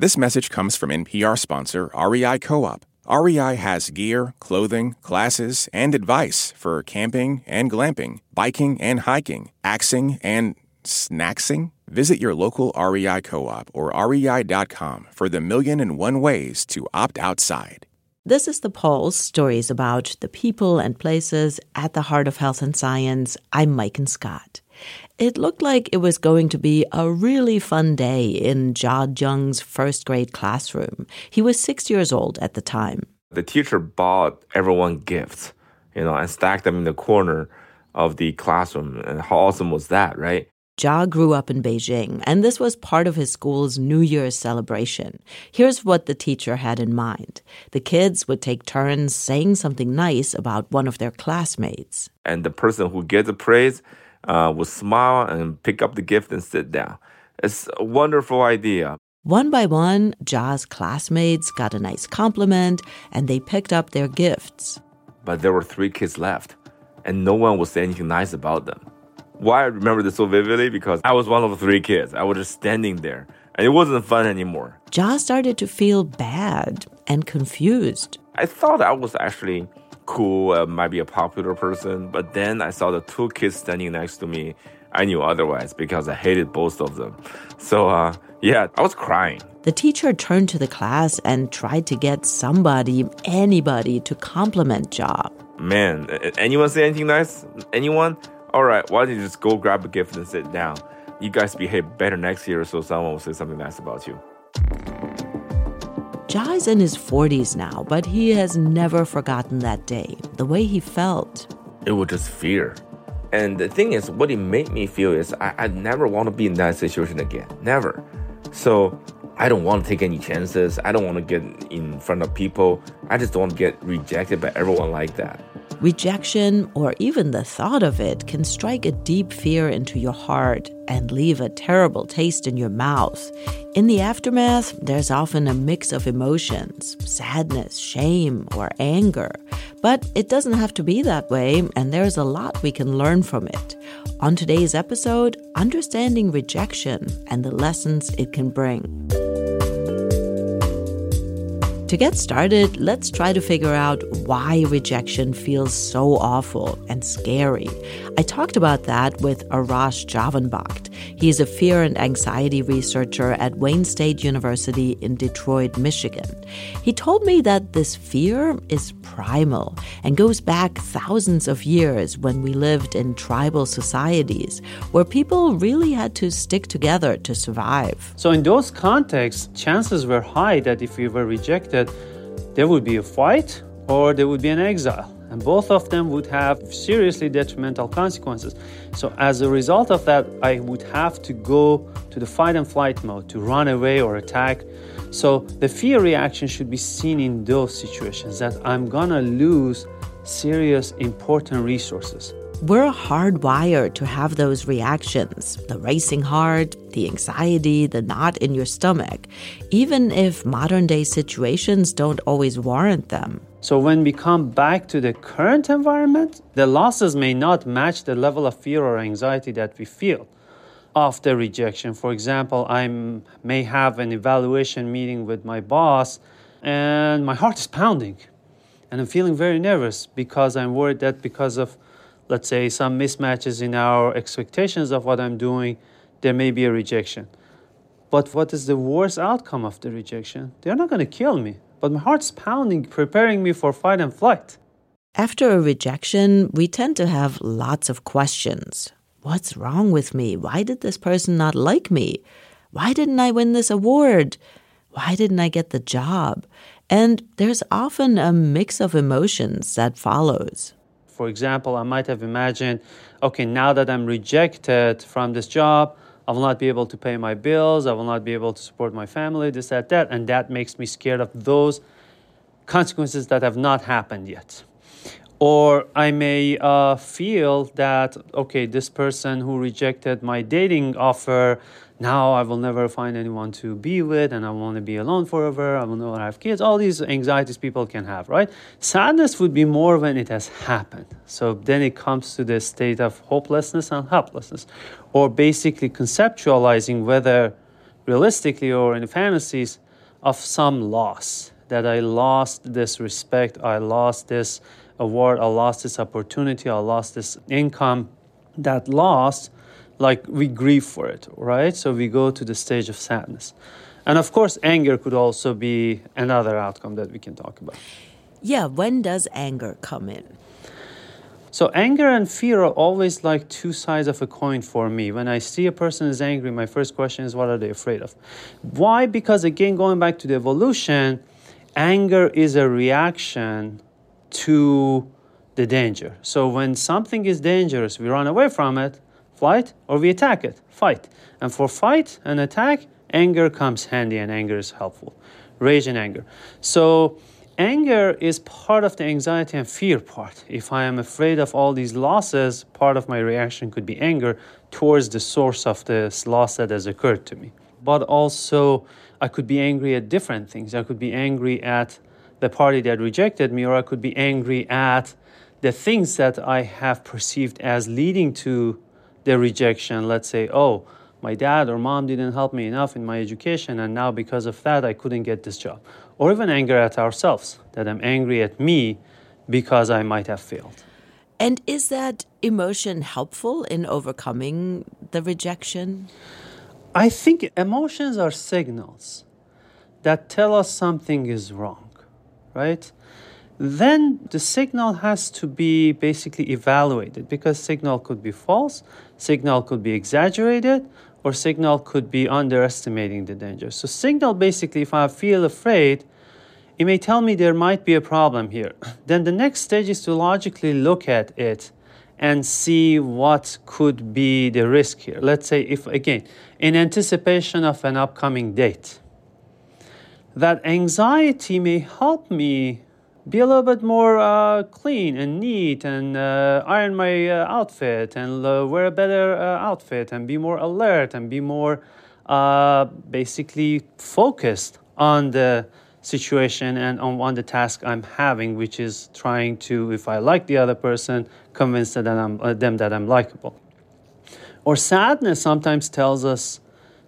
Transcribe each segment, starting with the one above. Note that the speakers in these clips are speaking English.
This message comes from NPR sponsor REI Co-op. REI has gear, clothing, classes, and advice for camping and glamping, biking and hiking, axing and snacksing. Visit your local REI Co-op or REI.com for the 1,001 ways to opt outside. This is The Pulse, stories about the people and places at the heart of health and science. I'm Mike and Scott. It looked like it was going to be a really fun day in Jia Zheng's first grade classroom. He was 6 years old at the time. The teacher bought everyone gifts, and stacked them in the corner of the classroom. And how awesome was that, right? Jia grew up in Beijing, and this was part of his school's New Year's celebration. Here's what the teacher had in mind. The kids would take turns saying something nice about one of their classmates. And the person who gets the praise would smile and pick up the gift and sit down. It's a wonderful idea. One by one, Jia's classmates got a nice compliment, and they picked up their gifts. But there were 3 kids left, and no one would say anything nice about them. Why I remember this so vividly? Because I was one of 3 kids. I was just standing there, and it wasn't fun anymore. Jia started to feel bad and confused. I thought I was actually cool, might be a popular person, but then I saw the 2 kids standing next to me. I knew otherwise because I hated both of them. So, I was crying. The teacher turned to the class and tried to get anybody, to compliment Jia. Man, anyone say anything nice? Anyone? All right, why don't you just go grab a gift and sit down? You guys behave better next year, so someone will say something nice about you. Jia is in his 40s now, but he has never forgotten that day, the way he felt. It was just fear. And the thing is, what it made me feel is I never want to be in that situation again. Never. So I don't want to take any chances. I don't want to get in front of people. I just don't want to get rejected by everyone like that. Rejection, or even the thought of it, can strike a deep fear into your heart and leave a terrible taste in your mouth. In the aftermath, there's often a mix of emotions, sadness, shame, or anger. But it doesn't have to be that way, and there's a lot we can learn from it. On today's episode, understanding rejection and the lessons it can bring. To get started, let's try to figure out why rejection feels so awful and scary. I talked about that with Arash Javanbakht. He is a fear and anxiety researcher at Wayne State University in Detroit, Michigan. He told me that this fear is primal and goes back thousands of years when we lived in tribal societies where people really had to stick together to survive. So in those contexts, chances were high that if we were rejected, there would be a fight or there would be an exile, and both of them would have seriously detrimental consequences. So as a result of that, I would have to go to the fight and flight mode, to run away or attack. So the fear reaction should be seen in those situations, that I'm gonna lose serious important resources. We're hardwired to have those reactions, the racing heart, the anxiety, the knot in your stomach, even if modern-day situations don't always warrant them. So when we come back to the current environment, the losses may not match the level of fear or anxiety that we feel after rejection. For example, I may have an evaluation meeting with my boss, and my heart is pounding, and I'm feeling very nervous because I'm worried that because of, let's say, some mismatches in our expectations of what I'm doing, there may be a rejection. But what is the worst outcome of the rejection? They're not going to kill me, but my heart's pounding, preparing me for fight and flight. After a rejection, we tend to have lots of questions. What's wrong with me? Why did this person not like me? Why didn't I win this award? Why didn't I get the job? And there's often a mix of emotions that follows. For example, I might have imagined, okay, now that I'm rejected from this job, I will not be able to pay my bills, I will not be able to support my family, this, that, and that makes me scared of those consequences that have not happened yet. Or I may feel that, okay, this person who rejected my dating offer, now I will never find anyone to be with, and I want to be alone forever, I will not have kids. All these anxieties people can have, right? Sadness would be more when it has happened. So then it comes to the state of hopelessness and helplessness, or basically conceptualizing whether realistically or in fantasies of some loss, that I lost this respect, I lost this award, I lost this opportunity, I lost this income. That loss, like, we grieve for it, right? So we go to the stage of sadness. And of course, anger could also be another outcome that we can talk about. Yeah, when does anger come in? So anger and fear are always like two sides of a coin for me. When I see a person is angry, my first question is, what are they afraid of? Why? Because again, going back to the evolution, anger is a reaction to the danger. So when something is dangerous, we run away from it, flight, or we attack it, fight. And for fight and attack, anger comes handy, and anger is helpful. Rage and anger. So anger is part of the anxiety and fear part. If I am afraid of all these losses, part of my reaction could be anger towards the source of this loss that has occurred to me. But also, I could be angry at different things. I could be angry at the party that rejected me, or I could be angry at the things that I have perceived as leading to the rejection. Let's say, oh, my dad or mom didn't help me enough in my education, and now because of that, I couldn't get this job. Or even anger at ourselves, that I'm angry at me because I might have failed. And is that emotion helpful in overcoming the rejection? I think emotions are signals that tell us something is wrong, right? Then the signal has to be basically evaluated, because signal could be false, signal could be exaggerated, or signal could be underestimating the danger. So signal, basically, if I feel afraid, it may tell me there might be a problem here. Then the next stage is to logically look at it and see what could be the risk here. Let's say if, again, in anticipation of an upcoming date, that anxiety may help me be a little bit more clean and neat, and iron my outfit, and wear a better outfit, and be more alert, and be more basically focused on the situation and on the task I'm having, which is trying to, if I like the other person, convince that I'm likable. Or sadness sometimes tells us,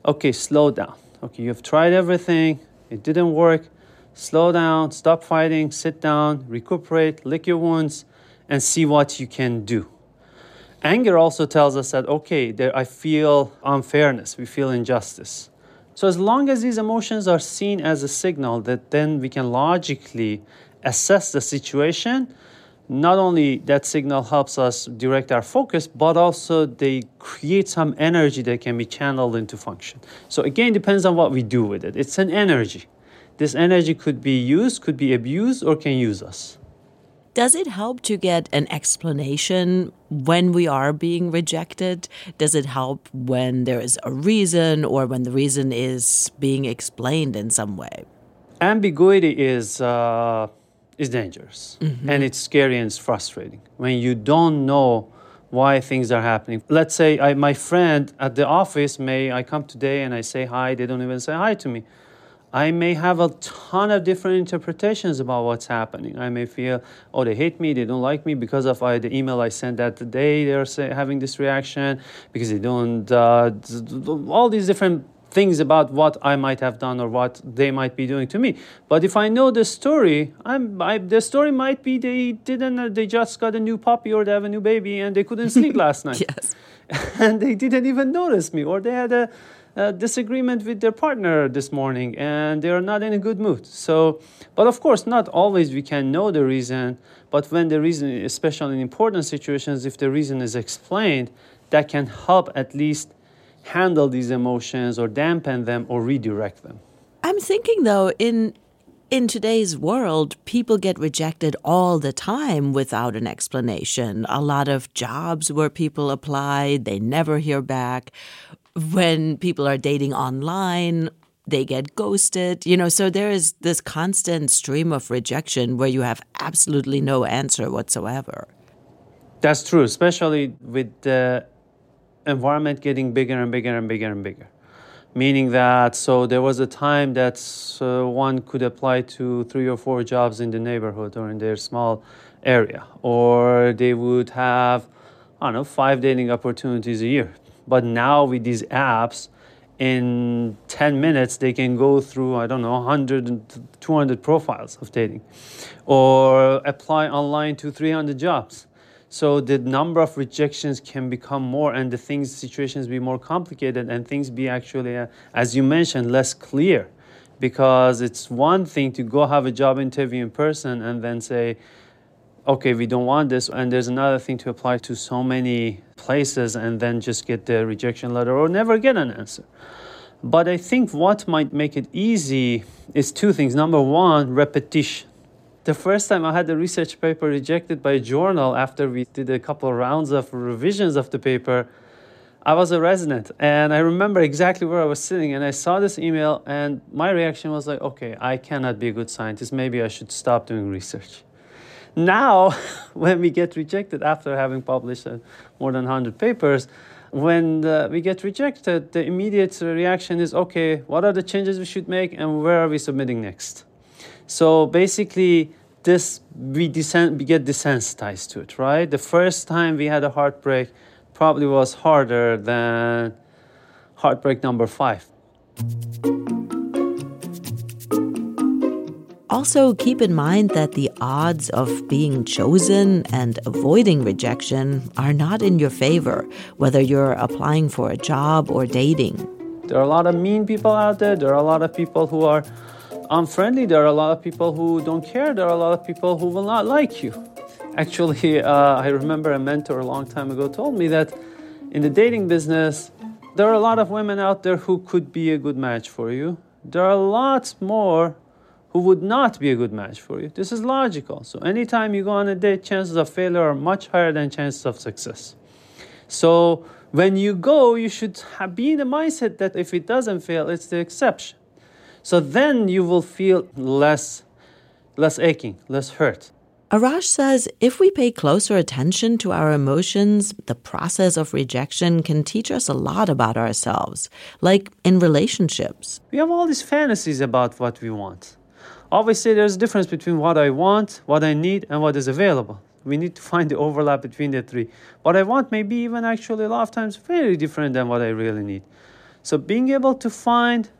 okay, slow down. Okay, you've tried everything, it didn't work. Slow down, stop fighting, sit down, recuperate, lick your wounds, and see what you can do. Anger also tells us that, okay, there I feel unfairness, we feel injustice. So as long as these emotions are seen as a signal, that then we can logically assess the situation, not only that signal helps us direct our focus, but also they create some energy that can be channeled into function. So again, depends on what we do with it. It's an energy. This energy could be used, could be abused, or can use us. Does it help to get an explanation when we are being rejected? Does it help when there is a reason, or when the reason is being explained in some way? Ambiguity is dangerous, and it's scary and it's frustrating when you don't know why things are happening. Let's say my friend at the office, I come today and I say hi, they don't even say hi to me. I may have a ton of different interpretations about what's happening. I may feel, oh, they hate me, they don't like me because of the email I sent that today. They're having this reaction because they don't, all these different things about what I might have done or what they might be doing to me. But if I know the story, the story might be they just got a new puppy, or they have a new baby and they couldn't sleep last night. Yes. And they didn't even notice me, or they had a disagreement with their partner this morning and they are not in a good mood. So, but of course, not always we can know the reason, but when the reason, especially in important situations, if the reason is explained, that can help at least handle these emotions or dampen them or redirect them. I'm thinking, though, in today's world, people get rejected all the time without an explanation. A lot of jobs where people apply, they never hear back. When people are dating online, they get ghosted. So there is this constant stream of rejection where you have absolutely no answer whatsoever. That's true, especially with the environment getting bigger and bigger and bigger and bigger. Meaning that, so there was a time that one could apply to 3 or 4 jobs in the neighborhood or in their small area. or they would have, 5 dating opportunities a year. But now with these apps, in 10 minutes, they can go through, I don't know, 100 and 200 profiles of dating, or apply online to 300 jobs. So the number of rejections can become more, and the things, situations be more complicated, and things be actually, as you mentioned, less clear. Because it's one thing to go have a job interview in person and then say, okay, we don't want this. And there's another thing to apply to so many places and then just get the rejection letter or never get an answer. But I think what might make it easy is two things. Number one, repetition. The first time I had a research paper rejected by a journal after we did a couple of rounds of revisions of the paper, I was a resident, and I remember exactly where I was sitting, and I saw this email, and my reaction was like, okay, I cannot be a good scientist. Maybe I should stop doing research. Now, when we get rejected after having published more than 100 papers, when we get rejected, the immediate reaction is, okay, what are the changes we should make, and where are we submitting next? So basically, this we get desensitized to it, right? The first time we had a heartbreak, probably was harder than heartbreak number 5. Also, keep in mind that the odds of being chosen and avoiding rejection are not in your favor, whether you're applying for a job or dating. There are a lot of mean people out there. There are a lot of people who are unfriendly. There are a lot of people who don't care. There are a lot of people who will not like you. Actually, I remember a mentor a long time ago told me that in the dating business, there are a lot of women out there who could be a good match for you. There are lots more who would not be a good match for you. This is logical. So anytime you go on a date, chances of failure are much higher than chances of success. So when you go, you should be in the mindset that if it doesn't fail, it's the exception. So then you will feel less aching, less hurt. Arash says if we pay closer attention to our emotions, the process of rejection can teach us a lot about ourselves, like in relationships. We have all these fantasies about what we want. Obviously, there's a difference between what I want, what I need, and what is available. We need to find the overlap between the three. What I want may be even actually a lot of times very different than what I really need. So being able to find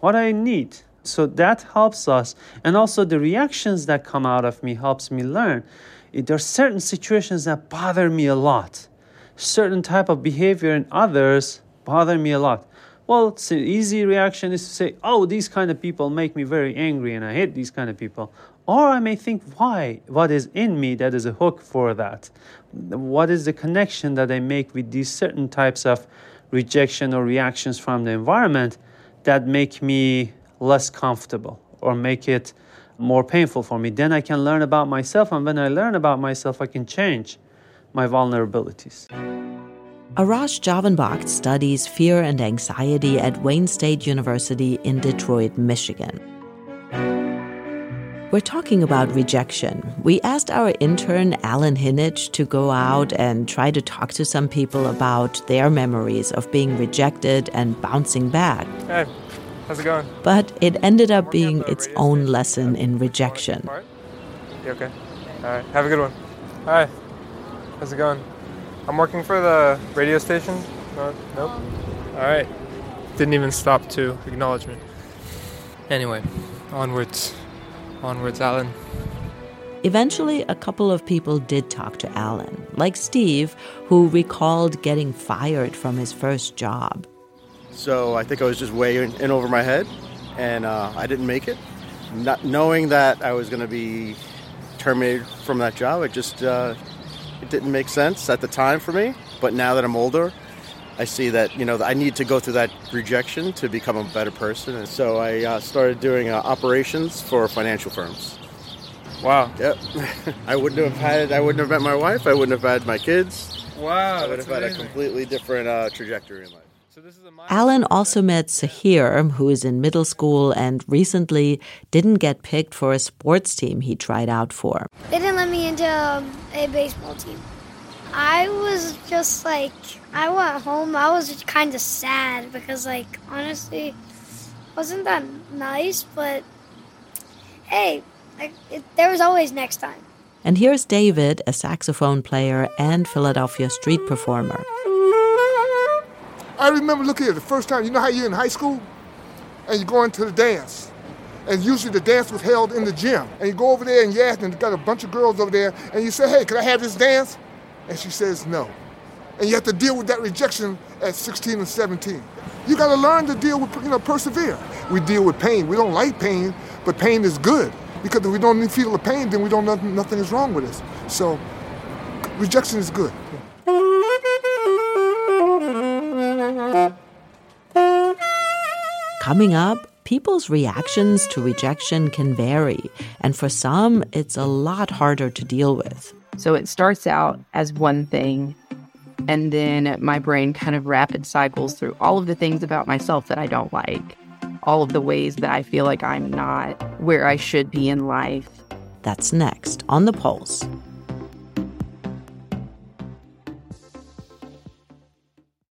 what I need, so that helps us. And also the reactions that come out of me helps me learn. There are certain situations that bother me a lot. Certain type of behavior in others bother me a lot. Well, it's an easy reaction is to say, oh, these kind of people make me very angry and I hate these kind of people. Or I may think, why? What is in me that is a hook for that? What is the connection that I make with these certain types of rejection or reactions from the environment that make me less comfortable or make it more painful for me? Then I can learn about myself, and when I learn about myself, I can change my vulnerabilities. Arash Javanbakht studies fear and anxiety at Wayne State University in Detroit, Michigan. We're talking about rejection. We asked our intern, Alan Hinnich, to go out and try to talk to some people about their memories of being rejected and bouncing back. Hey. How's it going? But it ended up being its own lesson in rejection. You okay? All right. Have a good one. Hi. How's it going? I'm working for the radio station. Nope. All right. Didn't even stop to acknowledge me. Anyway, onwards. Onwards, Alan. Eventually, a couple of people did talk to Alan, like Steve, who recalled getting fired from his first job. So I think I was just way in over my head, and I didn't make it. Not knowing that I was going to be terminated from that job, it didn't make sense at the time for me. But now that I'm older, I see that, I need to go through that rejection to become a better person. And so I started doing operations for financial firms. Wow. Yep. I wouldn't have met my wife. I wouldn't have had my kids. Wow. I would have had a completely different trajectory in life. Alan also met Sahir, who is in middle school and recently didn't get picked for a sports team he tried out for. They didn't let me into a baseball team. I was just like, I went home. I was kind of sad because, honestly, wasn't that nice? But, hey, there was always next time. And here's David, a saxophone player and Philadelphia street performer. I remember looking at it the first time. You know how you're in high school and you're going to the dance? And usually the dance was held in the gym. And you go over there and you ask, and you got a bunch of girls over there, and you say, hey, can I have this dance? And she says no. And you have to deal with that rejection at 16 and 17. You got to learn to deal with, persevere. We deal with pain. We don't like pain, but pain is good. Because if we don't feel the pain, then we don't know nothing is wrong with us. So rejection is good. Coming up, people's reactions to rejection can vary, and for some, it's a lot harder to deal with. So it starts out as one thing, and then my brain kind of rapid cycles through all of the things about myself that I don't like, all of the ways that I feel like I'm not where I should be in life. That's next on The Pulse.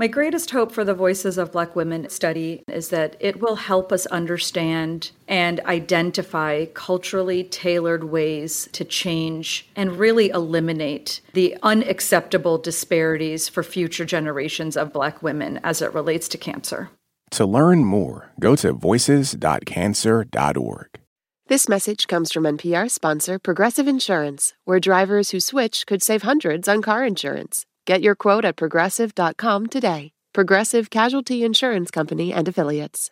My greatest hope for the Voices of Black Women study is that it will help us understand and identify culturally tailored ways to change and really eliminate the unacceptable disparities for future generations of Black women as it relates to cancer. To learn more, go to voices.cancer.org. This message comes from NPR sponsor Progressive Insurance, where drivers who switch could save hundreds on car insurance. Get your quote at progressive.com today. Progressive Casualty Insurance Company and affiliates.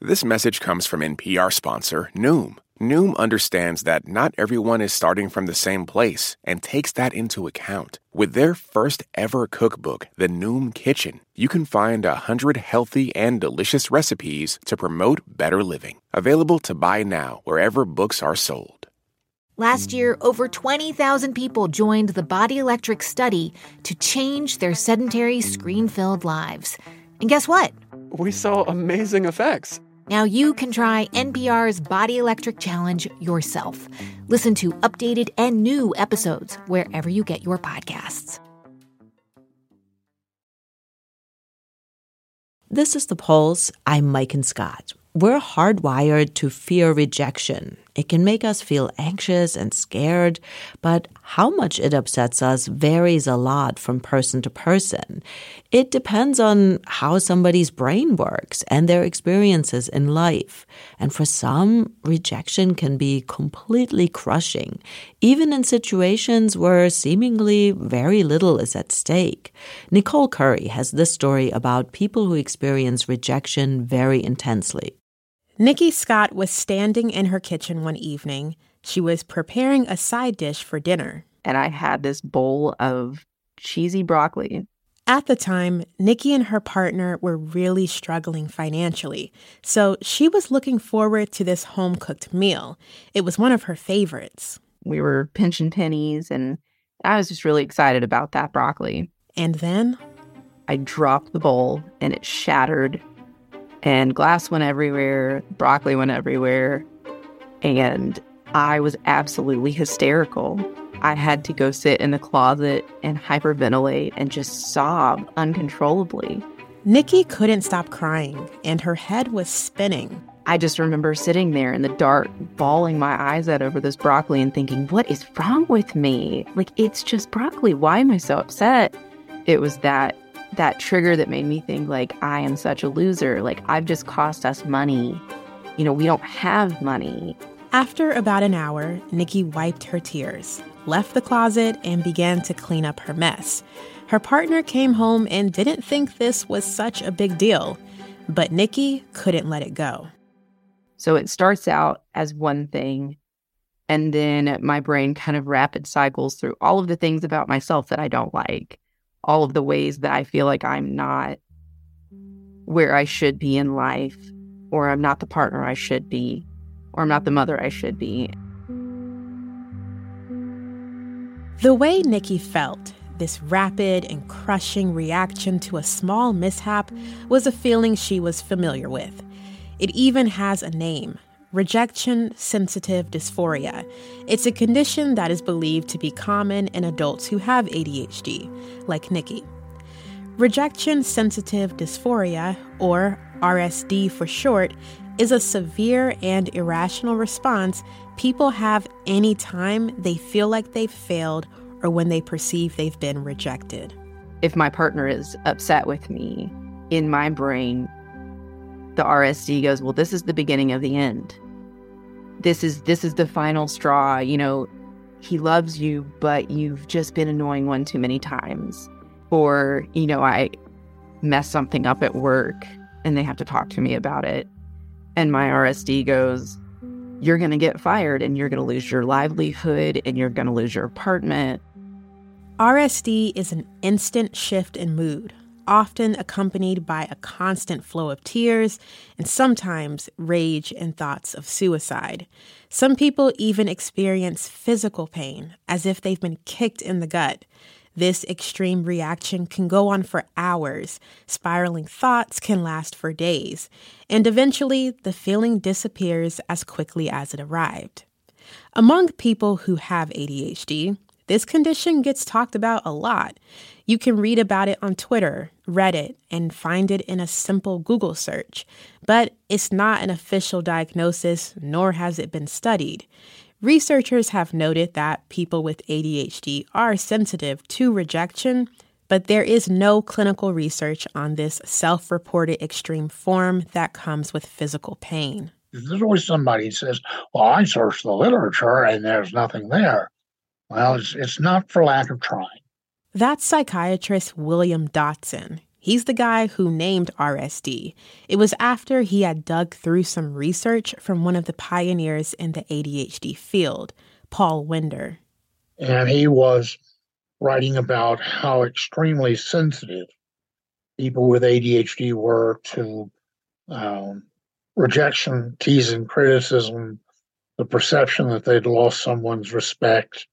This message comes from NPR sponsor Noom. Noom understands that not everyone is starting from the same place and takes that into account. With their first ever cookbook, The Noom Kitchen, you can find 100 healthy and delicious recipes to promote better living. Available to buy now wherever books are sold. Last year, over 20,000 people joined the Body Electric study to change their sedentary, screen-filled lives. And guess what? We saw amazing effects. Now you can try NPR's Body Electric Challenge yourself. Listen to updated and new episodes wherever you get your podcasts. This is The Pulse. I'm Mike and Scott. We're hardwired to fear rejection. It can make us feel anxious and scared, but how much it upsets us varies a lot from person to person. It depends on how somebody's brain works and their experiences in life. And for some, rejection can be completely crushing, even in situations where seemingly very little is at stake. Nicole Curry has this story about people who experience rejection very intensely. Nikki Scott was standing in her kitchen one evening. She was preparing a side dish for dinner. And I had this bowl of cheesy broccoli. At the time, Nikki and her partner were really struggling financially, so she was looking forward to this home-cooked meal. It was one of her favorites. We were pinching pennies, and I was just really excited about that broccoli. And then? I dropped the bowl, and it shattered. And glass went everywhere, broccoli went everywhere, and I was absolutely hysterical. I had to go sit in the closet and hyperventilate and just sob uncontrollably. Nikki couldn't stop crying, and her head was spinning. I just remember sitting there in the dark, bawling my eyes out over this broccoli and thinking, what is wrong with me? Like, it's just broccoli. Why am I so upset? It was that trigger that made me think, like, I am such a loser. Like, I've just cost us money. You know, we don't have money. After about an hour, Nikki wiped her tears, left the closet, and began to clean up her mess. Her partner came home and didn't think this was such a big deal, but Nikki couldn't let it go. So it starts out as one thing, and then my brain kind of rapid cycles through all of the things about myself that I don't like, all of the ways that I feel like I'm not where I should be in life, or I'm not the partner I should be, or I'm not the mother I should be. The way Nikki felt, this rapid and crushing reaction to a small mishap, was a feeling she was familiar with. It even has a name: rejection-sensitive dysphoria. It's a condition that is believed to be common in adults who have ADHD, like Nikki. Rejection-sensitive dysphoria, or RSD for short, is a severe and irrational response people have any time they feel like they've failed or when they perceive they've been rejected. If my partner is upset with me, in my brain, the RSD goes, well, this is the beginning of the end. This is the final straw. You know, he loves you, but you've just been annoying one too many times. Or, you know, I mess something up at work and they have to talk to me about it. And my RSD goes, you're going to get fired and you're going to lose your livelihood and you're going to lose your apartment. RSD is an instant shift in mood, often accompanied by a constant flow of tears and sometimes rage and thoughts of suicide. Some people even experience physical pain, as if they've been kicked in the gut. This extreme reaction can go on for hours. Spiraling thoughts can last for days. And eventually, the feeling disappears as quickly as it arrived. Among people who have ADHD, this condition gets talked about a lot. You can read about it on Twitter, Reddit, and find it in a simple Google search. But it's not an official diagnosis, nor has it been studied. Researchers have noted that people with ADHD are sensitive to rejection, but there is no clinical research on this self-reported extreme form that comes with physical pain. There's always somebody who says, well, I searched the literature and there's nothing there. Well, it's not for lack of trying. That's psychiatrist William Dotson. He's the guy who named RSD. It was after he had dug through some research from one of the pioneers in the ADHD field, Paul Wender. And he was writing about how extremely sensitive people with ADHD were to rejection, tease, and criticism, the perception that they'd lost someone's respect,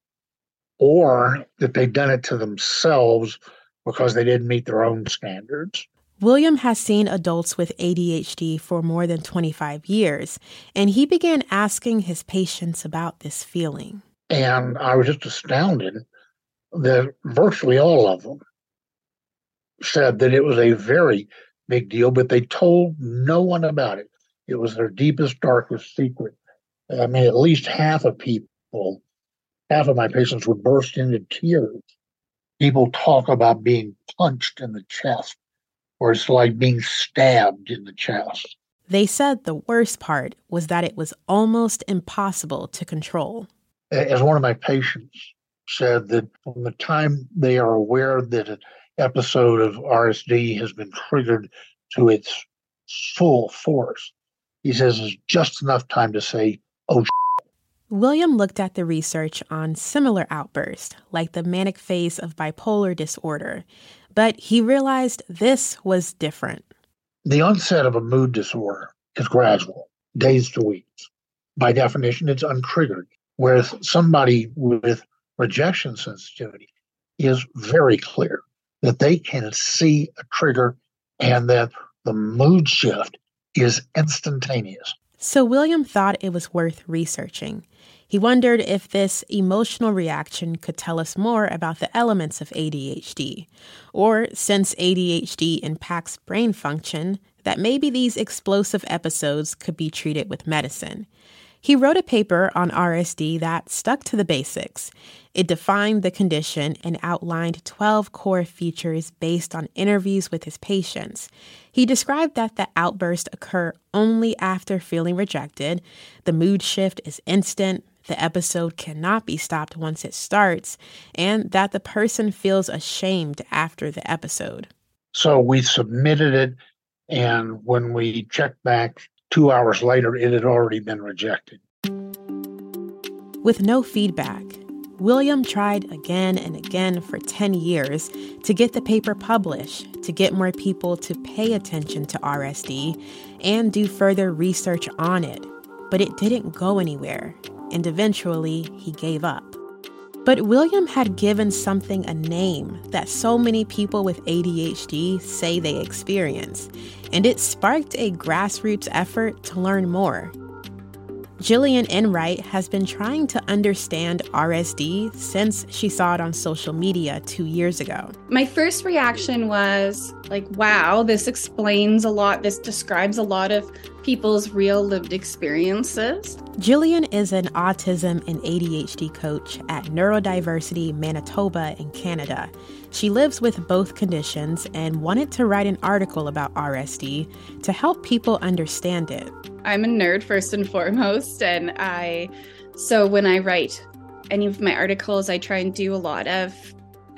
or that they'd done it to themselves because they didn't meet their own standards. William has seen adults with ADHD for more than 25 years, and he began asking his patients about this feeling. And I was just astounded that virtually all of them said that it was a very big deal, but they told no one about it. It was their deepest, darkest secret. I mean, at least half of my patients would burst into tears. People talk about being punched in the chest, or it's like being stabbed in the chest. They said the worst part was that it was almost impossible to control. As one of my patients said, that from the time they are aware that an episode of RSD has been triggered to its full force, he says there's just enough time to say, oh, shit. William looked at the research on similar outbursts, like the manic phase of bipolar disorder, but he realized this was different. The onset of a mood disorder is gradual, days to weeks. By definition, it's untriggered, whereas somebody with rejection sensitivity is very clear that they can see a trigger and that the mood shift is instantaneous. So William thought it was worth researching. He wondered if this emotional reaction could tell us more about the elements of ADHD, or since ADHD impacts brain function, that maybe these explosive episodes could be treated with medicine. He wrote a paper on RSD that stuck to the basics. It defined the condition and outlined 12 core features based on interviews with his patients. He described that the outbursts occur only after feeling rejected, the mood shift is instant, the episode cannot be stopped once it starts, and that the person feels ashamed after the episode. So we submitted it, and when we checked back, 2 hours later, it had already been rejected. With no feedback, William tried again and again for 10 years to get the paper published, to get more people to pay attention to RSD and do further research on it. But it didn't go anywhere, and eventually he gave up. But William had given something a name that so many people with ADHD say they experience, and it sparked a grassroots effort to learn more. Jillian Enright has been trying to understand RSD since she saw it on social media 2 years ago. My first reaction was like, wow, this explains a lot. This describes a lot of people's real lived experiences. Jillian is an autism and ADHD coach at Neurodiversity Manitoba in Canada. She lives with both conditions and wanted to write an article about RSD to help people understand it. I'm a nerd first and foremost, and so when I write any of my articles, I try and do a lot of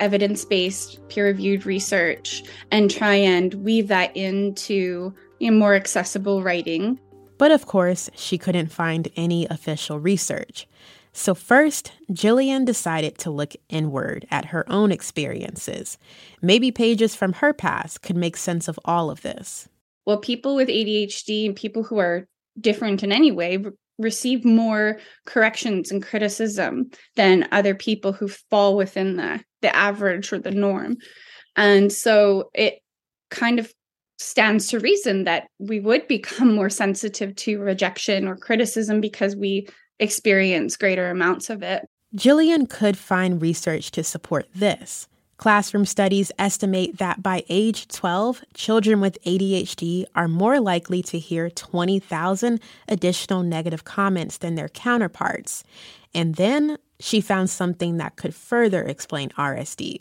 evidence-based, peer-reviewed research and try and weave that into, you know, more accessible writing. But of course, she couldn't find any official research. So first, Jillian decided to look inward at her own experiences. Maybe pages from her past could make sense of all of this. Well, people with ADHD and people who are different in any way receive more corrections and criticism than other people who fall within the average or the norm. And so it kind of stands to reason that we would become more sensitive to rejection or criticism because we experience greater amounts of it. Jillian could find research to support this. Classroom studies estimate that by age 12, children with ADHD are more likely to hear 20,000 additional negative comments than their counterparts. And then she found something that could further explain RSD.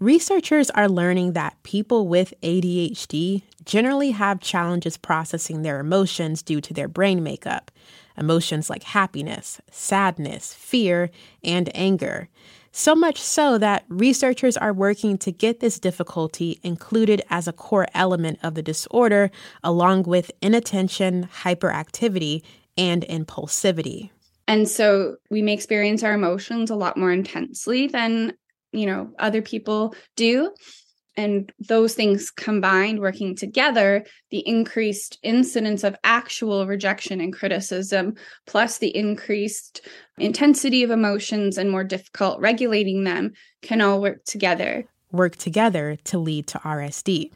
Researchers are learning that people with ADHD generally have challenges processing their emotions due to their brain makeup. Emotions like happiness, sadness, fear, and anger. So much so that researchers are working to get this difficulty included as a core element of the disorder, along with inattention, hyperactivity, and impulsivity. And so we may experience our emotions a lot more intensely than other people do. And those things combined, working together, the increased incidence of actual rejection and criticism, plus the increased intensity of emotions and more difficult regulating them, can all work together. Work together to lead to RSD.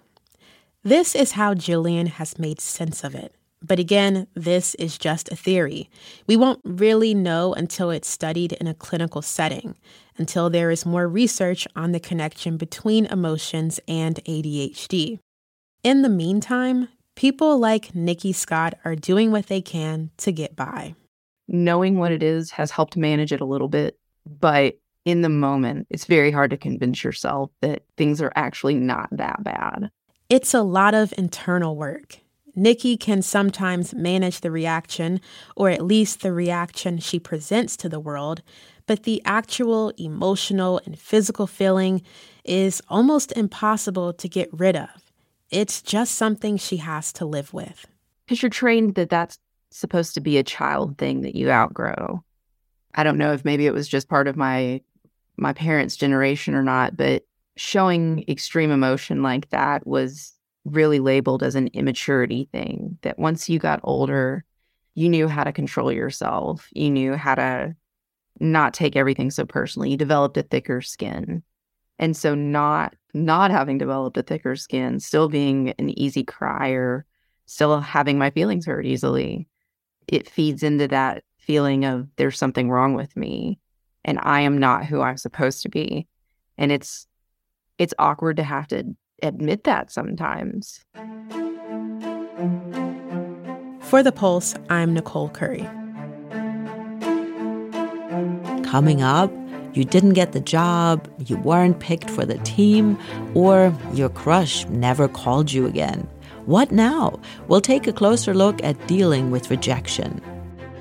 This is how Jillian has made sense of it. But again, this is just a theory. We won't really know until it's studied in a clinical setting, until there is more research on the connection between emotions and ADHD. In the meantime, people like Nikki Scott are doing what they can to get by. Knowing what it is has helped manage it a little bit, but in the moment, it's very hard to convince yourself that things are actually not that bad. It's a lot of internal work. Nikki can sometimes manage the reaction, or at least the reaction she presents to the world, but the actual emotional and physical feeling is almost impossible to get rid of. It's just something she has to live with. Because you're trained that that's supposed to be a child thing that you outgrow. I don't know if maybe it was just part of my parents' generation or not, but showing extreme emotion like that was really labeled as an immaturity thing, that once you got older, you knew how to control yourself. You knew how to not take everything so personally. You developed a thicker skin. And so not having developed a thicker skin, still being an easy crier, still having my feelings hurt easily, it feeds into that feeling of there's something wrong with me and I am not who I'm supposed to be. And it's awkward to have to admit that sometimes. For The Pulse, I'm Nicole Curry. Coming up, you didn't get the job, you weren't picked for the team, or your crush never called you again. What now? We'll take a closer look at dealing with rejection.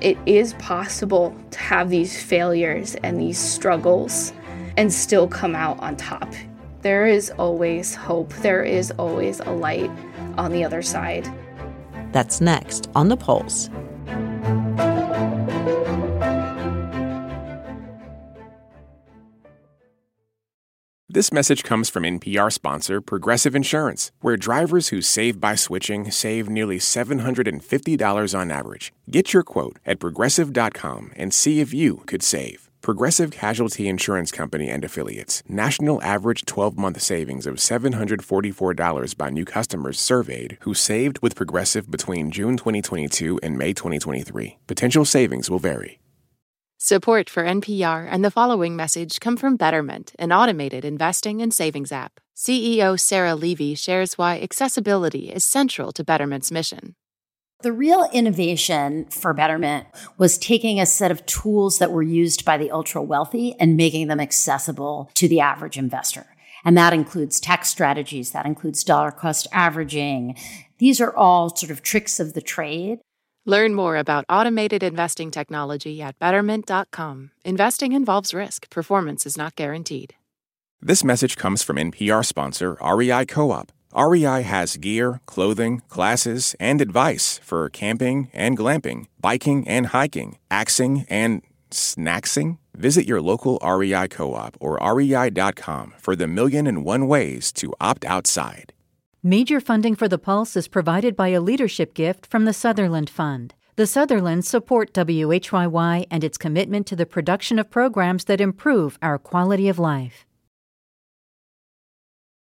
It is possible to have these failures and these struggles and still come out on top. There is always hope. There is always a light on the other side. That's next on The Pulse. This message comes from NPR sponsor Progressive Insurance, where drivers who save by switching save nearly $750 on average. Get your quote at progressive.com and see if you could save. Progressive Casualty Insurance Company and Affiliates. National average 12-month savings of $744 by new customers surveyed who saved with Progressive between June 2022 and May 2023. Potential savings will vary. Support for NPR and the following message come from Betterment, an automated investing and savings app. CEO Sarah Levy shares why accessibility is central to Betterment's mission. The real innovation for Betterment was taking a set of tools that were used by the ultra-wealthy and making them accessible to the average investor. And that includes tax strategies, that includes dollar-cost averaging. These are all sort of tricks of the trade. Learn more about automated investing technology at Betterment.com. Investing involves risk. Performance is not guaranteed. This message comes from NPR sponsor REI Co-op. REI has gear, clothing, classes, and advice for camping and glamping, biking and hiking, axing and snacksing. Visit your local REI co-op or REI.com for the 1,001 ways to opt outside. Major funding for The Pulse is provided by a leadership gift from the Sutherland Fund. The Sutherlands support WHYY and its commitment to the production of programs that improve our quality of life.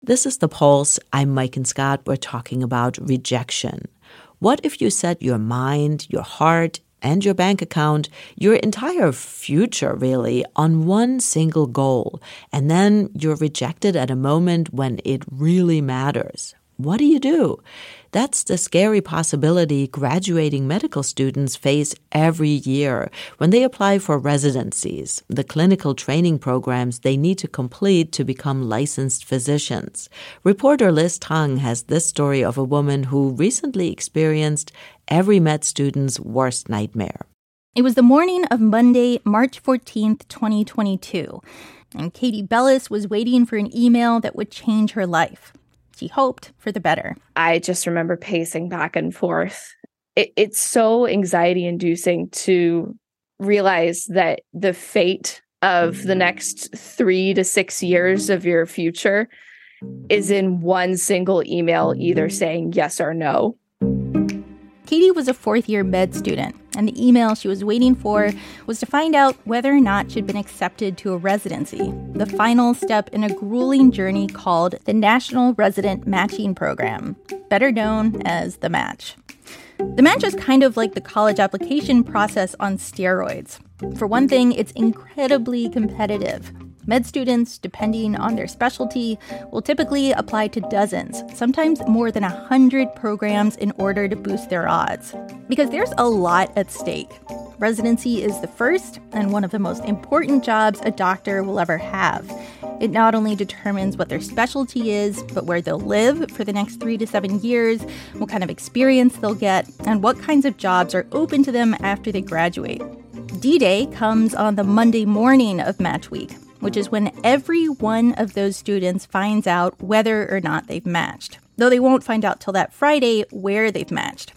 This is The Pulse. I'm Mike and Scott. We're talking about rejection. What if you said your mind, your heart, and your bank account, your entire future really, on one single goal, and then you're rejected at a moment when it really matters? What do you do? That's the scary possibility graduating medical students face every year when they apply for residencies, the clinical training programs they need to complete to become licensed physicians. Reporter Liz Tung has this story of a woman who recently experienced every med student's worst nightmare. It was the morning of Monday, March 14th, 2022, and Katie Bellis was waiting for an email that would change her life. She hoped for the better. I just remember pacing back and forth. It's so anxiety-inducing to realize that the fate of the next 3 to 6 years of your future is in one single email, either saying yes or no. Katie was a fourth-year med student, and the email she was waiting for was to find out whether or not she'd been accepted to a residency, the final step in a grueling journey called the National Resident Matching Program, better known as The Match. The Match is kind of like the college application process on steroids. For one thing, it's incredibly competitive. Med students, depending on their specialty, will typically apply to dozens, sometimes more than 100 programs in order to boost their odds. Because there's a lot at stake. Residency is the first and one of the most important jobs a doctor will ever have. It not only determines what their specialty is, but where they'll live for the next 3 to 7 years, what kind of experience they'll get, and what kinds of jobs are open to them after they graduate. D-Day comes on the Monday morning of match week, which is when every one of those students finds out whether or not they've matched, though they won't find out till that Friday where they've matched.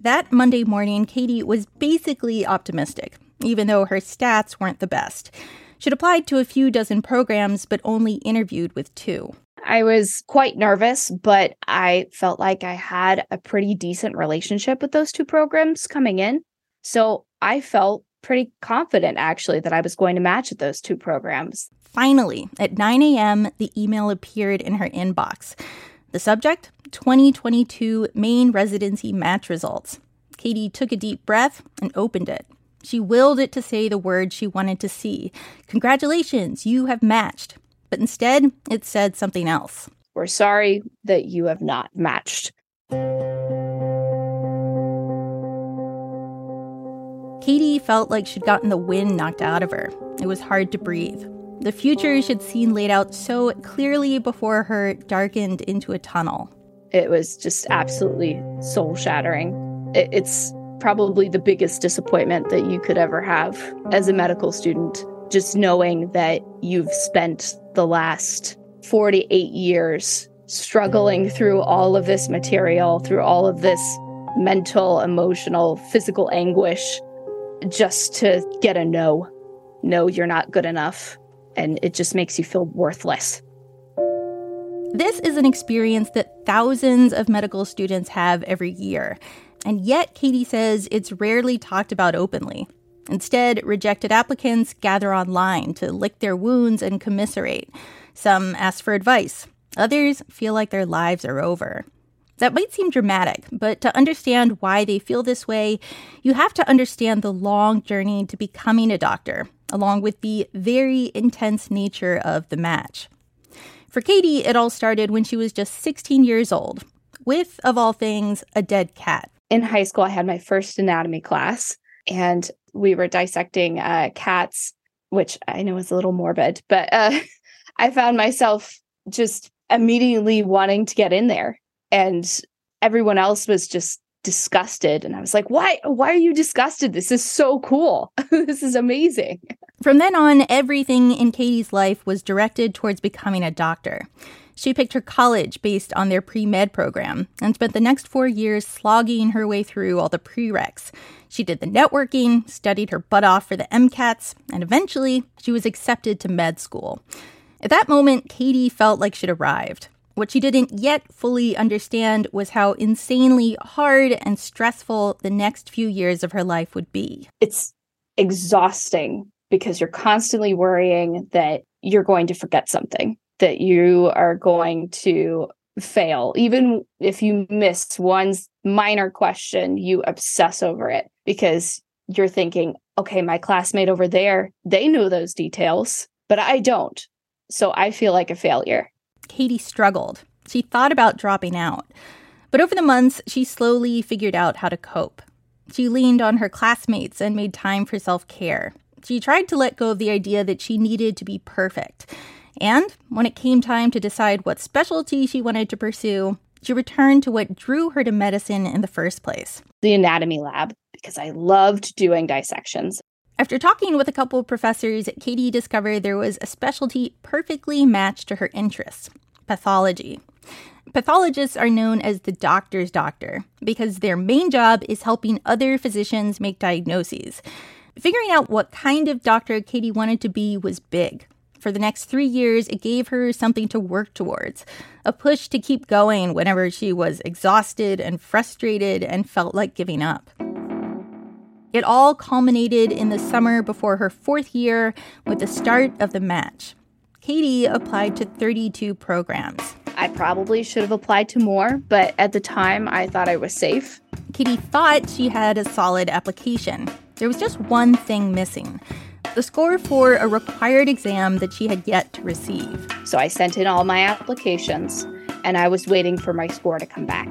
That Monday morning, Katie was basically optimistic, even though her stats weren't the best. She'd applied to a few dozen programs, but only interviewed with 2. I was quite nervous, but I felt like I had a pretty decent relationship with those 2 programs coming in. So I felt pretty confident, actually, that I was going to match at those 2 programs. Finally, at 9 a.m., the email appeared in her inbox. The subject, 2022 Maine Residency Match Results. Katie took a deep breath and opened it. She willed it to say the word she wanted to see. Congratulations, you have matched. But instead, it said something else. We're sorry that you have not matched. Katie felt like she'd gotten the wind knocked out of her. It was hard to breathe. The future she'd seen laid out so clearly before her darkened into a tunnel. It was just absolutely soul-shattering. It's probably the biggest disappointment that you could ever have as a medical student, just knowing that you've spent the last 48 years struggling through all of this material, through all of this mental, emotional, physical anguish, just to get a no. No, you're not good enough. And it just makes you feel worthless. This is an experience that thousands of medical students have every year. And yet, Katie says it's rarely talked about openly. Instead, rejected applicants gather online to lick their wounds and commiserate. Some ask for advice. Others feel like their lives are over. That might seem dramatic, but to understand why they feel this way, you have to understand the long journey to becoming a doctor, along with the very intense nature of the match. For Katie, it all started when she was just 16 years old, with, of all things, a dead cat. In high school, I had my first anatomy class, and we were dissecting cats, which I know is a little morbid, but I found myself just immediately wanting to get in there. And everyone else was just disgusted. And I was like, why are you disgusted? This is so cool. This is amazing. From then on, everything in Katie's life was directed towards becoming a doctor. She picked her college based on their pre-med program and spent the next 4 years slogging her way through all the prereqs. She did the networking, studied her butt off for the MCATs, and eventually she was accepted to med school. At that moment, Katie felt like she'd arrived. What she didn't yet fully understand was how insanely hard and stressful the next few years of her life would be. It's exhausting because you're constantly worrying that you're going to forget something, that you are going to fail. Even if you miss one minor question, you obsess over it because you're thinking, okay, my classmate over there, they know those details, but I don't. So I feel like a failure. Katie struggled. She thought about dropping out. But over the months, she slowly figured out how to cope. She leaned on her classmates and made time for self-care. She tried to let go of the idea that she needed to be perfect. And when it came time to decide what specialty she wanted to pursue, she returned to what drew her to medicine in the first place. The anatomy lab, because I loved doing dissections. After talking with a couple of professors, Katie discovered there was a specialty perfectly matched to her interests, pathology. Pathologists are known as the doctor's doctor because their main job is helping other physicians make diagnoses. Figuring out what kind of doctor Katie wanted to be was big. For the next 3 years, it gave her something to work towards, a push to keep going whenever she was exhausted and frustrated and felt like giving up. It all culminated in the summer before her fourth year with the start of the match. Katie applied to 32 programs. I probably should have applied to more, but at the time, I thought I was safe. Katie thought she had a solid application. There was just one thing missing, the score for a required exam that she had yet to receive. So I sent in all my applications, and I was waiting for my score to come back.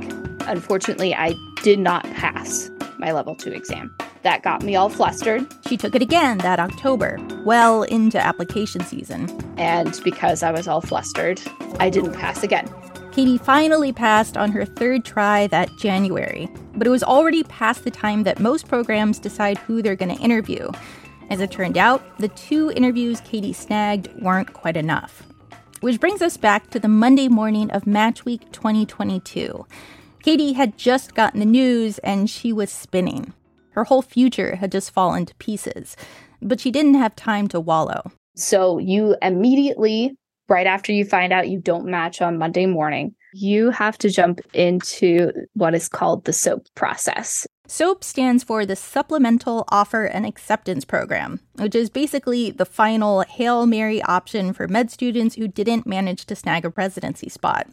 Unfortunately, I did not pass my level 2 exam. That got me all flustered. She took it again that October, well into application season. And because I was all flustered, I didn't pass again. Katie finally passed on her third try that January, but it was already past the time that most programs decide who they're going to interview. As it turned out, the 2 interviews Katie snagged weren't quite enough. Which brings us back to the Monday morning of Match Week 2022. Katie had just gotten the news and she was spinning. Her whole future had just fallen to pieces, but she didn't have time to wallow. So you immediately, right after you find out you don't match on Monday morning, you have to jump into what is called the SOAP process. SOAP stands for the Supplemental Offer and Acceptance Program, which is basically the final Hail Mary option for med students who didn't manage to snag a residency spot.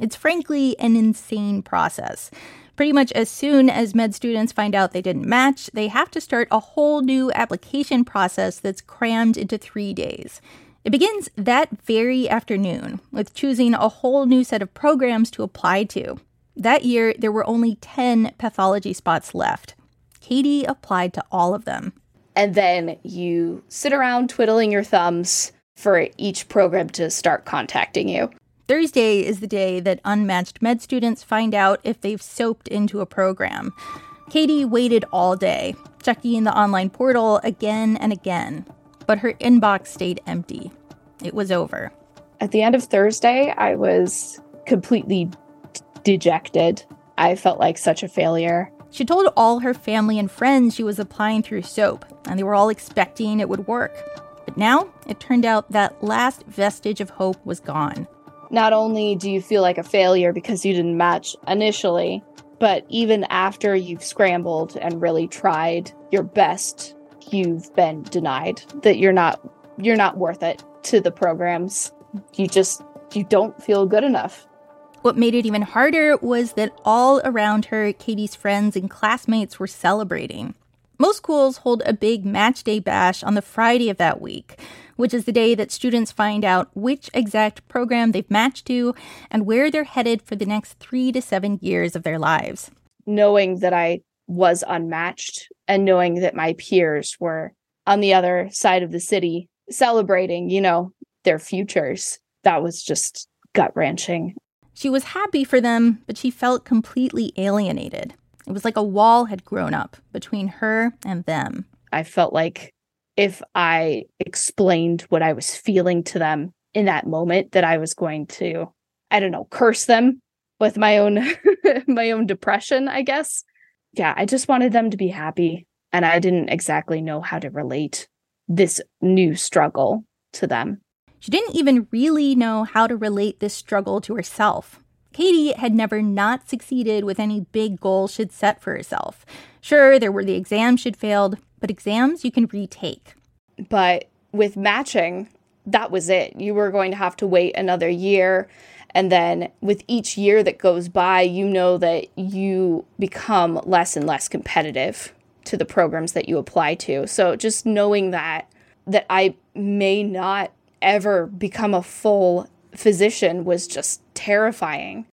It's frankly an insane process. Pretty much as soon as med students find out they didn't match, they have to start a whole new application process that's crammed into 3 days. It begins that very afternoon with choosing a whole new set of programs to apply to. That year, there were only 10 pathology spots left. Katie applied to all of them. And then you sit around twiddling your thumbs for each program to start contacting you. Thursday is the day that unmatched med students find out if they've soaped into a program. Katie waited all day, checking the online portal again and again, but her inbox stayed empty. It was over. At the end of Thursday, I was completely dejected. I felt like such a failure. She told all her family and friends she was applying through SOAP, and they were all expecting it would work. But now, it turned out that last vestige of hope was gone. Not only do you feel like a failure because you didn't match initially, but even after you've scrambled and really tried your best, you've been denied, that you're not worth it to the programs. You don't feel good enough. What made it even harder was that all around her, Katie's friends and classmates were celebrating. Most schools hold a big match day bash on the Friday of that week, which is the day that students find out which exact program they've matched to and where they're headed for the next 3 to 7 years of their lives. Knowing that I was unmatched and knowing that my peers were on the other side of the city celebrating, their futures, that was just gut-wrenching. She was happy for them, but she felt completely alienated. It was like a wall had grown up between her and them. I felt like if I explained what I was feeling to them in that moment, that I was going to, curse them with my own depression, I guess. Yeah, I just wanted them to be happy. And I didn't exactly know how to relate this new struggle to them. She didn't even really know how to relate this struggle to herself. Katie had never not succeeded with any big goal she'd set for herself. Sure, there were the exams she'd failed, but exams you can retake. But with matching, that was it. You were going to have to wait another year. And then with each year that goes by, that you become less and less competitive to the programs that you apply to. So just knowing that I may not ever become a full physician was just terrifying.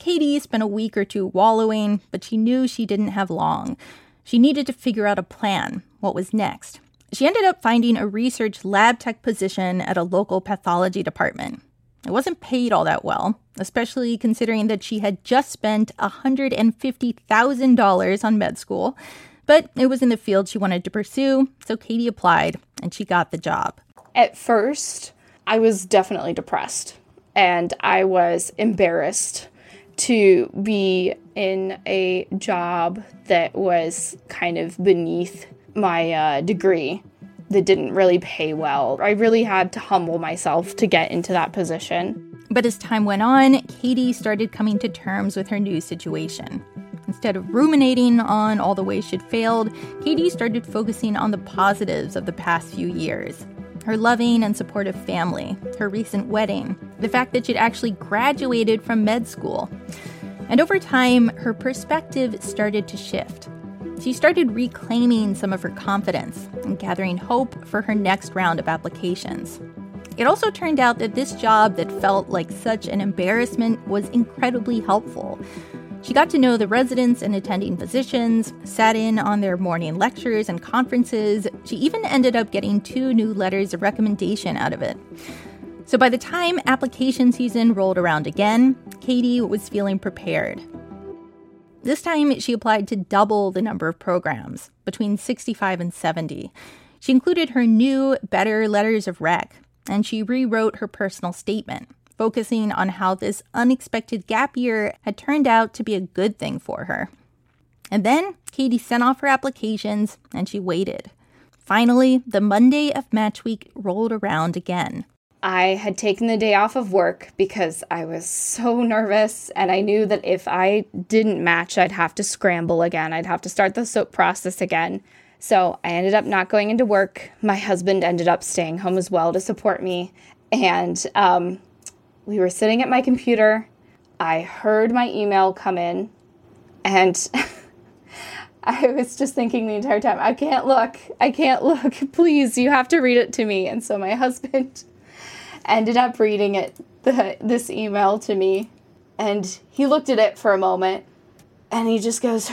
Katie spent a week or two wallowing, but she knew she didn't have long. She needed to figure out a plan, what was next. She ended up finding a research lab tech position at a local pathology department. It wasn't paid all that well, especially considering that she had just spent $150,000 on med school, but it was in the field she wanted to pursue, so Katie applied and she got the job. At first, I was definitely depressed and I was embarrassed to be in a job that was kind of beneath my degree, that didn't really pay well. I really had to humble myself to get into that position. But as time went on, Katie started coming to terms with her new situation. Instead of ruminating on all the ways she'd failed, Katie started focusing on the positives of the past few years. Her loving and supportive family, her recent wedding, the fact that she'd actually graduated from med school. And over time, her perspective started to shift. She started reclaiming some of her confidence and gathering hope for her next round of applications. It also turned out that this job that felt like such an embarrassment was incredibly helpful. She got to know the residents and attending physicians, sat in on their morning lectures and conferences. She even ended up getting 2 new letters of recommendation out of it. So by the time application season rolled around again, Katie was feeling prepared. This time, she applied to double the number of programs, between 65 and 70. She included her new, better letters of rec, and she rewrote her personal statement, focusing on how this unexpected gap year had turned out to be a good thing for her. And then Katie sent off her applications, and she waited. Finally, the Monday of match week rolled around again. I had taken the day off of work because I was so nervous, and I knew that if I didn't match, I'd have to scramble again. I'd have to start the SOAP process again. So I ended up not going into work. My husband ended up staying home as well to support me, and we were sitting at my computer. I heard my email come in, and I was just thinking the entire time, I can't look. Please, you have to read it to me. And so my husband ended up reading it, this email to me, and he looked at it for a moment, and he just goes,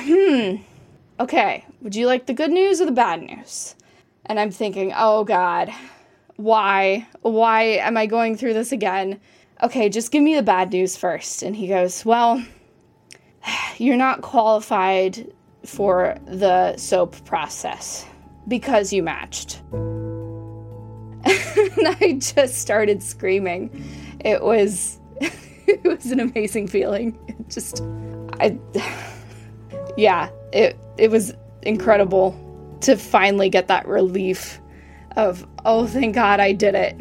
okay, would you like the good news or the bad news? And I'm thinking, oh God, why am I going through this again? Okay, just give me the bad news first. And he goes, well, you're not qualified for the SOAP process because you matched. And I just started screaming. It was an amazing feeling. It was incredible to finally get that relief of, oh, thank God I did it.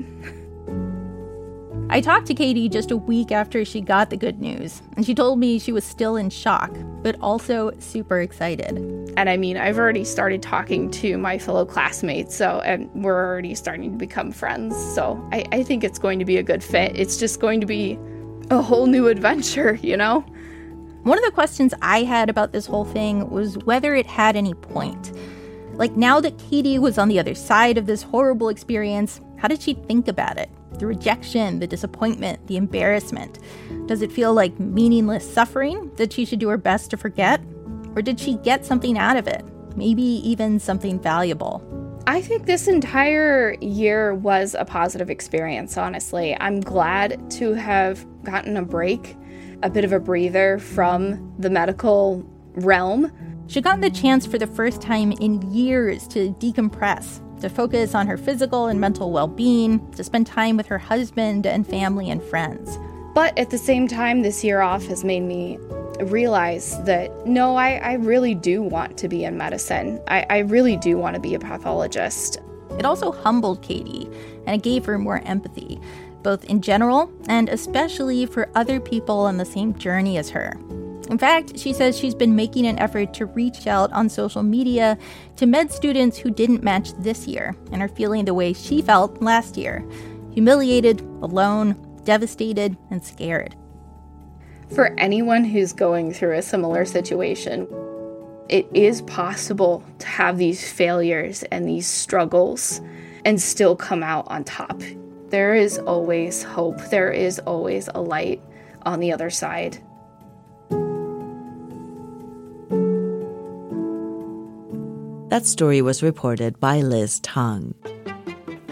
I talked to Katie just a week after she got the good news, and she told me she was still in shock, but also super excited. And I mean, I've already started talking to my fellow classmates, and we're already starting to become friends. So I think it's going to be a good fit. It's just going to be a whole new adventure, you know? One of the questions I had about this whole thing was whether it had any point. Like, now that Katie was on the other side of this horrible experience, how did she think about it? The rejection, the disappointment, the embarrassment. Does it feel like meaningless suffering that she should do her best to forget? Or did she get something out of it? Maybe even something valuable? I think this entire year was a positive experience, honestly. I'm glad to have gotten a break, a bit of a breather from the medical realm. She got the chance for the first time in years to decompress, to focus on her physical and mental well-being, to spend time with her husband and family and friends. But at the same time, this year off has made me realize that, no, I really do want to be in medicine. I really do want to be a pathologist. It also humbled Katie, and it gave her more empathy, both in general and especially for other people on the same journey as her. In fact, she says she's been making an effort to reach out on social media to med students who didn't match this year and are feeling the way she felt last year: humiliated, alone, devastated, and scared. For anyone who's going through a similar situation, it is possible to have these failures and these struggles and still come out on top. There is always hope. There is always a light on the other side. That story was reported by Liz Tung.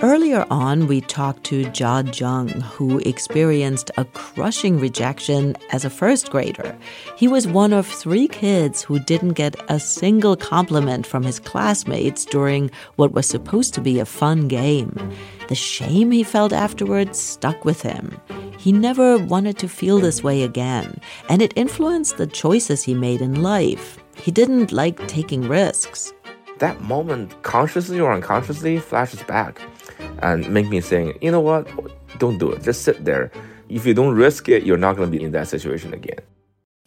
Earlier on, we talked to Jia Zheng, who experienced a crushing rejection as a first grader. He was one of 3 kids who didn't get a single compliment from his classmates during what was supposed to be a fun game. The shame he felt afterwards stuck with him. He never wanted to feel this way again, and it influenced the choices he made in life. He didn't like taking risks. That moment, consciously or unconsciously, flashes back and make me think, you know what, don't do it. Just sit there. If you don't risk it, you're not going to be in that situation again.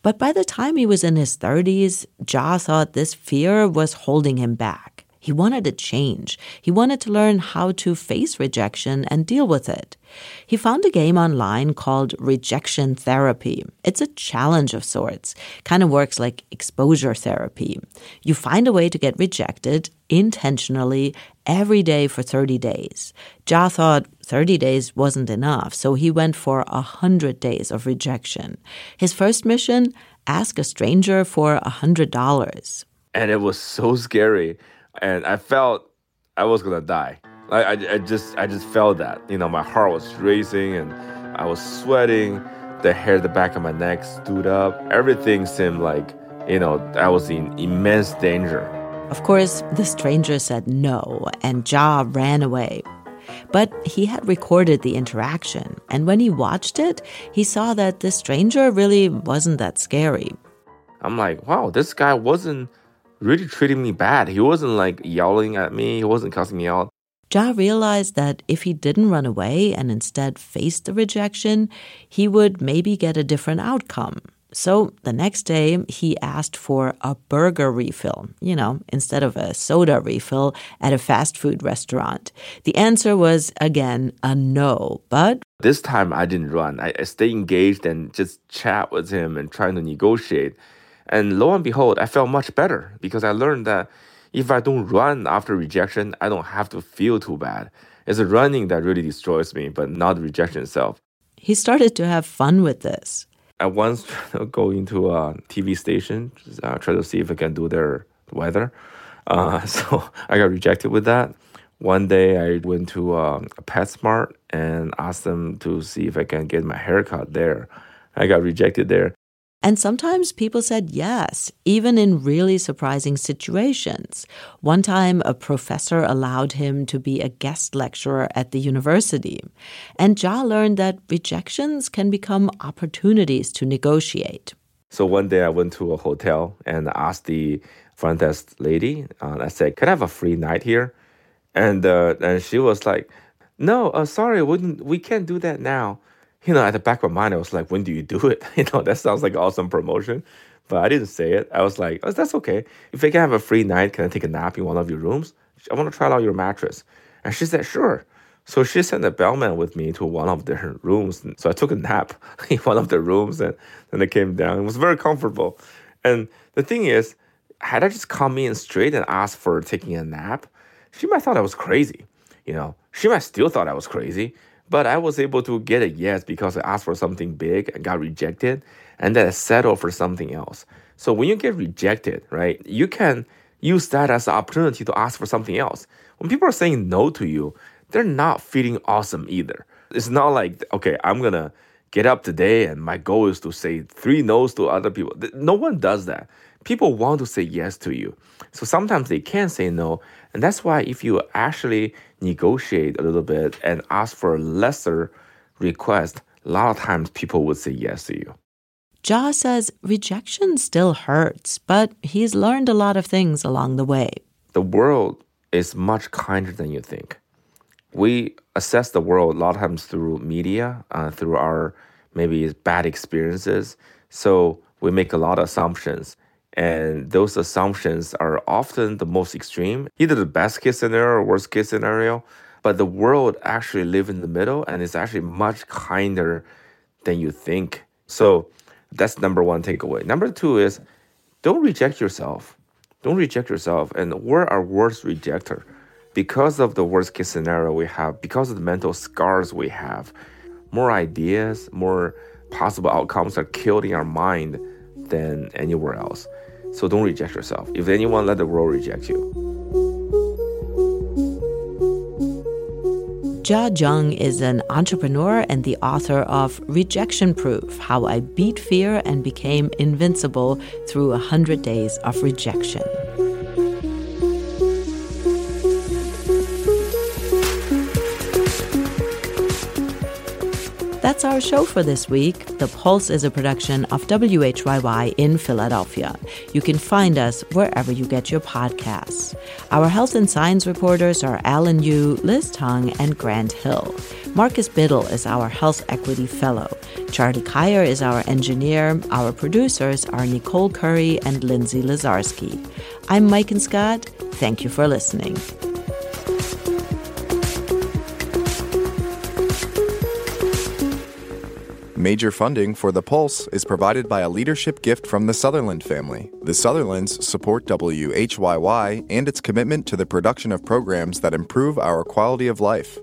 But by the time he was in his 30s, Jia thought this fear was holding him back. He wanted to change. He wanted to learn how to face rejection and deal with it. He found a game online called Rejection Therapy. It's a challenge of sorts. Kind of works like exposure therapy. You find a way to get rejected intentionally every day for 30 days. Jia thought 30 days wasn't enough, so he went for 100 days of rejection. His first mission, ask a stranger for $100. And it was so scary. And I felt I was going to die. I just felt that. You know, my heart was racing and I was sweating. The hair at the back of my neck stood up. Everything seemed like, you know, I was in immense danger. Of course, the stranger said no, and Jia ran away. But he had recorded the interaction. And when he watched it, he saw that the stranger really wasn't that scary. I'm like, wow, this guy wasn't really treating me bad. He wasn't like yelling at me. He wasn't cussing me out. Jia realized that if he didn't run away and instead faced the rejection, he would maybe get a different outcome. So the next day, he asked for a burger refill, you know, instead of a soda refill at a fast food restaurant. The answer was, again, a no. But this time I didn't run. I stayed engaged and just chat with him and trying to negotiate. And lo and behold, I felt much better because I learned that if I don't run after rejection, I don't have to feel too bad. It's the running that really destroys me, but not the rejection itself. He started to have fun with this. I once tried to go into a TV station, try to see if I can do their weather. So I got rejected with that. One day I went to a PetSmart and asked them to see if I can get my haircut there. I got rejected there. And sometimes people said yes, even in really surprising situations. One time, a professor allowed him to be a guest lecturer at the university. And Jia learned that rejections can become opportunities to negotiate. So one day I went to a hotel and asked the front desk lady, I said, can I have a free night here? And she was like, no, sorry, we can't do that now. You know, at the back of my mind, I was like, when do you do it? You know, that sounds like an awesome promotion. But I didn't say it. I was like, oh, that's okay. If they can have a free night, can I take a nap in one of your rooms? I want to try out your mattress. And she said, sure. So she sent a bellman with me to one of their rooms. So I took a nap in one of the rooms, and then I came down. It was very comfortable. And the thing is, had I just come in straight and asked for taking a nap, she might have thought I was crazy. You know, she might still thought I was crazy. But I was able to get a yes because I asked for something big and got rejected, and then I settled for something else. So when you get rejected, right, you can use that as an opportunity to ask for something else. When people are saying no to you, they're not feeling awesome either. It's not like, okay, I'm going to get up today and my goal is to say 3 no's to other people. No one does that. People want to say yes to you. So sometimes they can say no. And that's why if you actually negotiate a little bit and ask for a lesser request, a lot of times people would say yes to you. Jia says rejection still hurts, but he's learned a lot of things along the way. The world is much kinder than you think. We assess the world a lot of times through media, through our maybe bad experiences. So we make a lot of assumptions. And those assumptions are often the most extreme, either the best case scenario or worst case scenario. But the world actually lives in the middle, and it's actually much kinder than you think. So that's number one takeaway. Number two is don't reject yourself. Don't reject yourself. And we're our worst rejector. Because of the worst case scenario we have, because of the mental scars we have, more ideas, more possible outcomes are killed in our mind than anywhere else. So don't reject yourself. If anyone, let the world reject you. Jia Zheng is an entrepreneur and the author of Rejection Proof, How I Beat Fear and Became Invincible Through 100 Days of Rejection. That's our show for this week. The Pulse is a production of WHYY in Philadelphia. You can find us wherever you get your podcasts. Our health and science reporters are Alan Yu, Liz Tung, and Grant Hill. Marcus Biddle is our health equity fellow. Charlie Kyer is our engineer. Our producers are Nicole Curry and Lindsay Lazarski. I'm Mike and Scott. Thank you for listening. Major funding for The Pulse is provided by a leadership gift from the Sutherland family. The Sutherlands support WHYY and its commitment to the production of programs that improve our quality of life.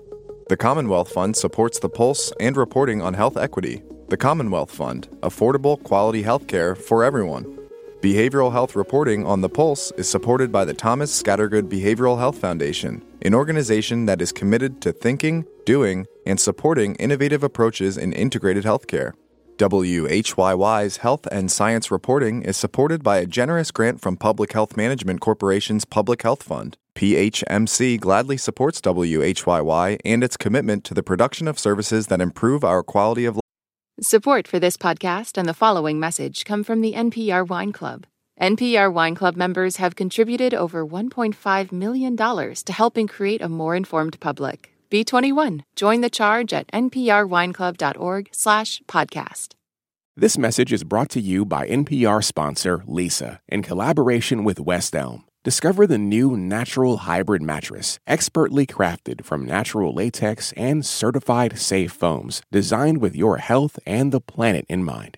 The Commonwealth Fund supports The Pulse and reporting on health equity. The Commonwealth Fund, affordable, quality healthcare for everyone. Behavioral health reporting on The Pulse is supported by the Thomas Scattergood Behavioral Health Foundation, an organization that is committed to thinking, doing, and supporting innovative approaches in integrated healthcare. WHYY's health and science reporting is supported by a generous grant from Public Health Management Corporation's Public Health Fund. PHMC gladly supports WHYY and its commitment to the production of services that improve our quality of life. Support for this podcast and the following message come from the NPR Wine Club. NPR Wine Club members have contributed over $1.5 million to helping create a more informed public. Be 21. Join the charge at nprwineclub.org/podcast. This message is brought to you by NPR sponsor Lisa in collaboration with West Elm. Discover the new natural hybrid mattress, expertly crafted from natural latex and certified safe foams, designed with your health and the planet in mind.